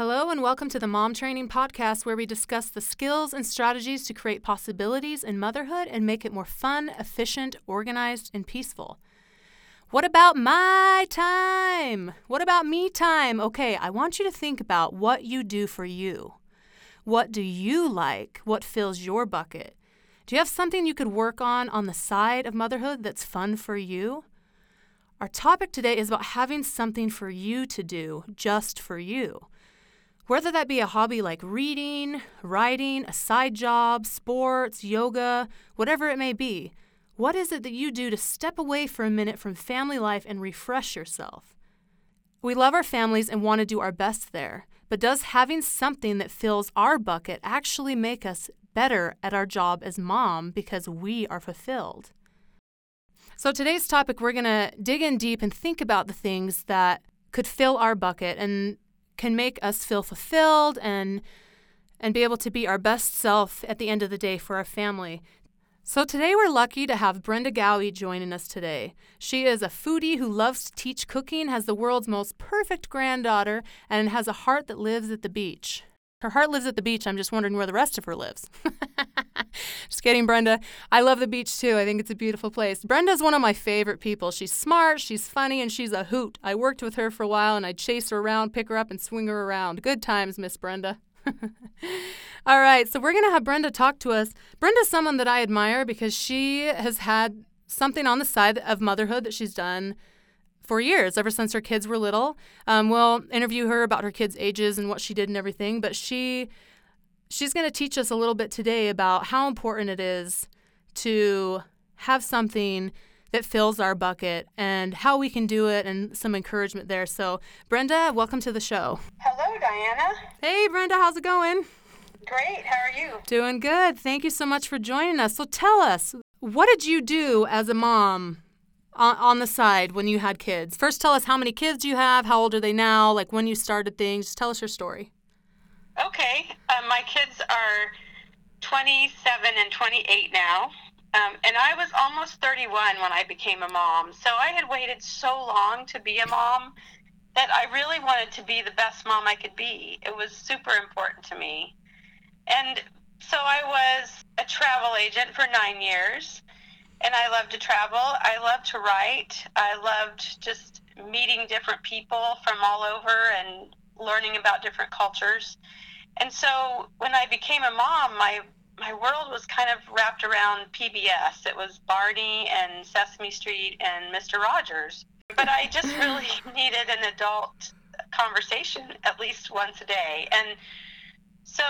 Hello and welcome to the Mom Training Podcast, where we discuss the skills and strategies to create possibilities in motherhood and make it more fun, efficient, organized, and peaceful. What about my time? What about me time? Okay, I want you to think about what you do for you. What do you like? What fills your bucket? Do you have something you could work on the side of motherhood that's fun for you? Our topic today is about having something for you to do, just for you. Whether that be a hobby like reading, writing, a side job, sports, yoga, whatever it may be, what is it that you do to step away for a minute from family life and refresh yourself? We love our families and want to do our best there, but does having something that fills our bucket actually make us better at our job as mom because we are fulfilled? So today's topic, we're going to dig in deep and think about the things that could fill our bucket and can make us feel fulfilled and be able to be our best self at the end of the day for our family. So today we're lucky to have Brenda Gowie joining us today. She is a foodie who loves to teach cooking, has the world's most perfect granddaughter, and has a heart that lives at the beach. Her heart lives at the beach. I'm just wondering where the rest of her lives. Just kidding, Brenda. I love the beach, too. I think it's a beautiful place. Brenda's one of my favorite people. She's smart, she's funny, and she's a hoot. I worked with her for a while, and I'd chase her around, pick her up, and swing her around. Good times, Miss Brenda. All right, so we're going to have Brenda talk to us. Brenda's someone that I admire because she has had something on the side of motherhood that she's done for years, ever since her kids were little. We'll interview her about her kids' ages and what she did and everything, but she's going to teach us a little bit today about how important it is to have something that fills our bucket and how we can do it and some encouragement there. So, Brenda, welcome to the show. Hello, Diana. Hey, Brenda. How's it going? Great. How are you? Doing good. Thank you so much for joining us. So tell us, what did you do as a mom on the side when you had kids? First, tell us how many kids you have, how old are they now, like when you started things. Just tell us your story. Okay. My kids are 27 and 28 now, and I was almost 31 when I became a mom. So I had waited so long to be a mom that I really wanted to be the best mom I could be. It was super important to me. And so I was a travel agent for 9 years, and I loved to travel. I loved to write. I loved just meeting different people from all over and learning about different cultures. And so when I became a mom, my world was kind of wrapped around PBS. It was Barney and Sesame Street and Mr. Rogers. But I just really needed an adult conversation at least once a day. And so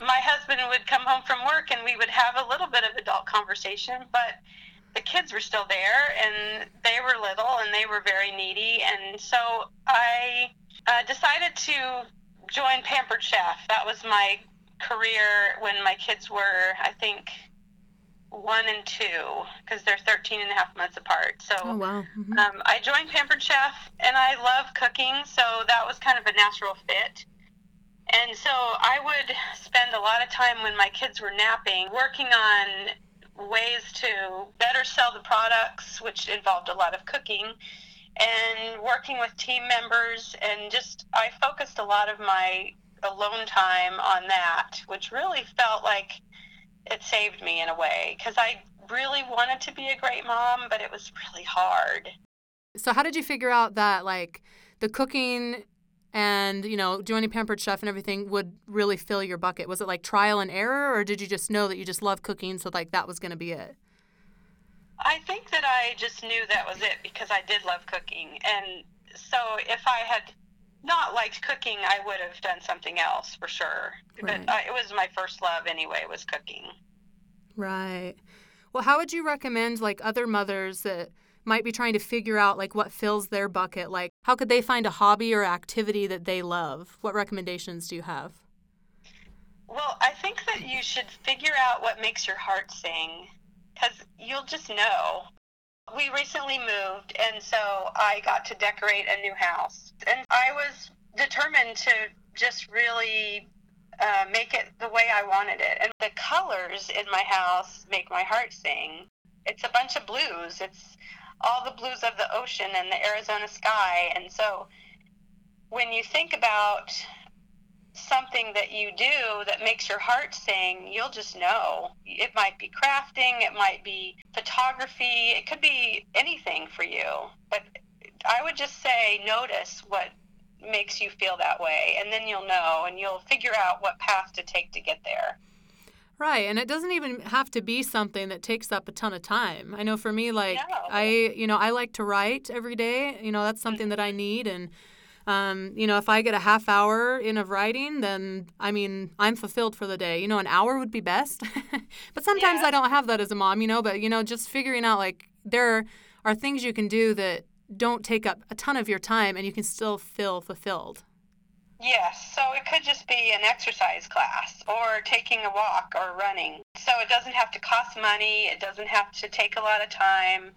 my husband would come home from work and we would have a little bit of adult conversation, but the kids were still there and they were little and they were very needy. And so I decided to join Pampered Chef. That was my career when my kids were, I think, 1 and 2, because they're 13 and a half months apart. So oh, wow. Mm-hmm. I joined Pampered Chef, and I love cooking, so that was kind of a natural fit. And so I would spend a lot of time when my kids were napping working on ways to better sell the products, which involved a lot of cooking, and working with team members, and just I focused a lot of my alone time on that, which really felt like it saved me in a way, because I really wanted to be a great mom, but it was really hard. So how did you figure out that, like, the cooking and, you know, joining Pampered Chef and everything would really fill your bucket? Was it like trial and error, or did you just know that you just love cooking, so like that was going to be it? I think that I just knew that was it because I did love cooking. And so if I had not liked cooking, I would have done something else for sure. Right. But it was my first love anyway, was cooking. Right. Well, how would you recommend, like, other mothers that might be trying to figure out, like, what fills their bucket? Like, how could they find a hobby or activity that they love? What recommendations do you have? Well, I think that you should figure out what makes your heart sing, because you'll just know. We recently moved, and so I got to decorate a new house. And I was determined to just really make it the way I wanted it. And the colors in my house make my heart sing. It's a bunch of blues. It's all the blues of the ocean and the Arizona sky. And so when you think about something that you do that makes your heart sing, you'll just know. It might be crafting, it might be photography, it could be anything for you. But I would just say notice what makes you feel that way, and then you'll know, and you'll figure out what path to take to get there. Right, and it doesn't even have to be something that takes up a ton of time. I know for me, I like to write every day. You know, that's something that I need, and if I get a half hour in of writing, then, I'm fulfilled for the day. You know, an hour would be best. But sometimes I don't have that as a mom, but just figuring out, there are things you can do that don't take up a ton of your time and you can still feel fulfilled. Yes, so it could just be an exercise class or taking a walk or running. So it doesn't have to cost money. It doesn't have to take a lot of time.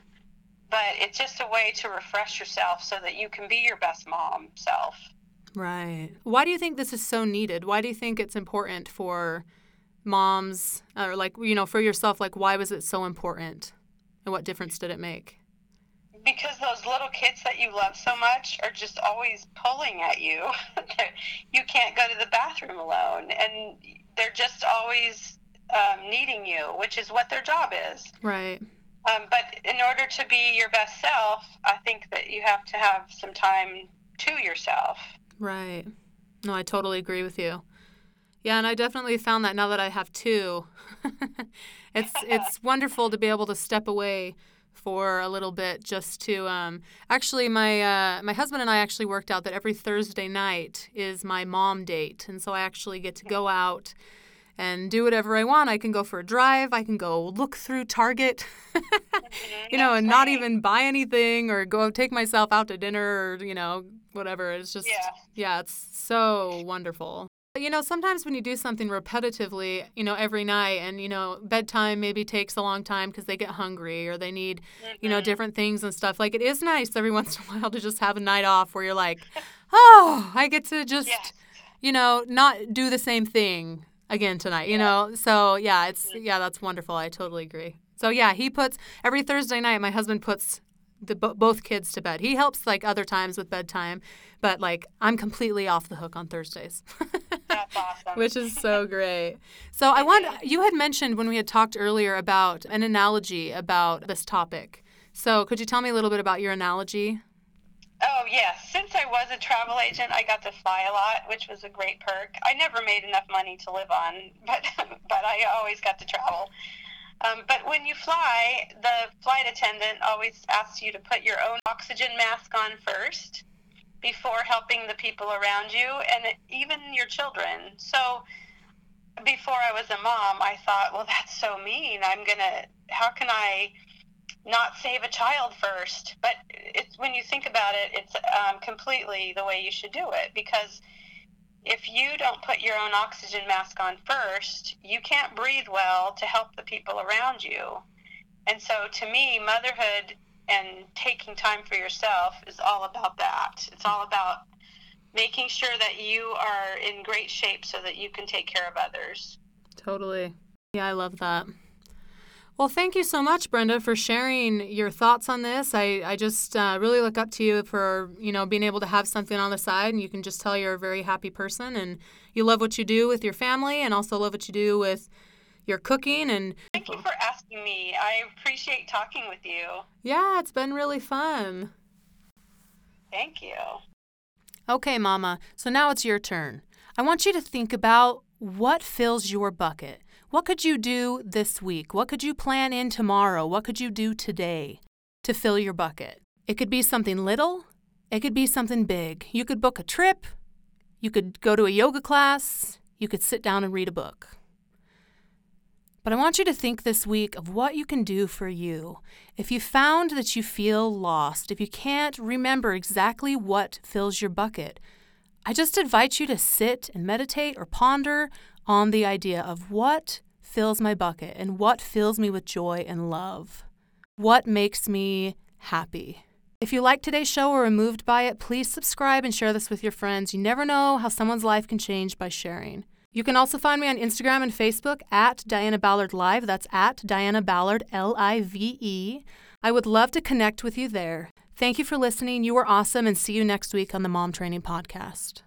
But it's just a way to refresh yourself so that you can be your best mom self. Right. Why do you think this is so needed? Why do you think it's important for moms or for yourself? Why was it so important and what difference did it make? Because those little kids that you love so much are just always pulling at you. You can't go to the bathroom alone. And they're just always needing you, which is what their job is. Right. But in order to be your best self, I think that you have to have some time to yourself. Right. No, I totally agree with you. Yeah, and I definitely found that now that I have two. It's wonderful to be able to step away for a little bit just to actually my husband and I actually worked out that every Thursday night is my mom date. And so I actually get to go out and do whatever I want. I can go for a drive. I can go look through Target, and not even buy anything or go take myself out to dinner or, whatever. It's just, it's so wonderful. Sometimes when you do something repetitively, every night and, bedtime maybe takes a long time because they get hungry or they need, different things and stuff. It is nice every once in a while to just have a night off where you're like, oh, I get to just, not do the same thing again tonight, So, that's wonderful. I totally agree. So, he puts every Thursday night, my husband puts both kids to bed. He helps other times with bedtime, but I'm completely off the hook on Thursdays. That's awesome. Which is so great. So you had mentioned when we had talked earlier about an analogy about this topic. So could you tell me a little bit about your analogy? Oh, yes. Since I was a travel agent, I got to fly a lot, which was a great perk. I never made enough money to live on, but I always got to travel. But when you fly, the flight attendant always asks you to put your own oxygen mask on first before helping the people around you and even your children. So before I was a mom, I thought, well, that's so mean. How can I not save a child first? But it's, when you think about it, it's completely the way you should do it, because if you don't put your own oxygen mask on first, you can't breathe well to help the people around you. And so to me, motherhood and taking time for yourself is all about that. It's all about making sure that you are in great shape so that you can take care of others. Totally. Yeah, I love that. Well, thank you so much, Brenda, for sharing your thoughts on this. I just really look up to you for, being able to have something on the side, and you can just tell you're a very happy person and you love what you do with your family and also love what you do with your cooking. And thank you for asking me. I appreciate talking with you. Yeah, it's been really fun. Thank you. Okay, Mama. So now it's your turn. I want you to think about what fills your bucket. What could you do this week? What could you plan in tomorrow? What could you do today to fill your bucket? It could be something little. It could be something big. You could book a trip. You could go to a yoga class. You could sit down and read a book. But I want you to think this week of what you can do for you. If you found that you feel lost, if you can't remember exactly what fills your bucket, I just invite you to sit and meditate or ponder on the idea of what fills my bucket and what fills me with joy and love. What makes me happy? If you like today's show or are moved by it, please subscribe and share this with your friends. You never know how someone's life can change by sharing. You can also find me on Instagram and Facebook at Diana Ballard Live. That's at Diana Ballard, Live. I would love to connect with you there. Thank you for listening. You are awesome, and see you next week on the Mom Training Podcast.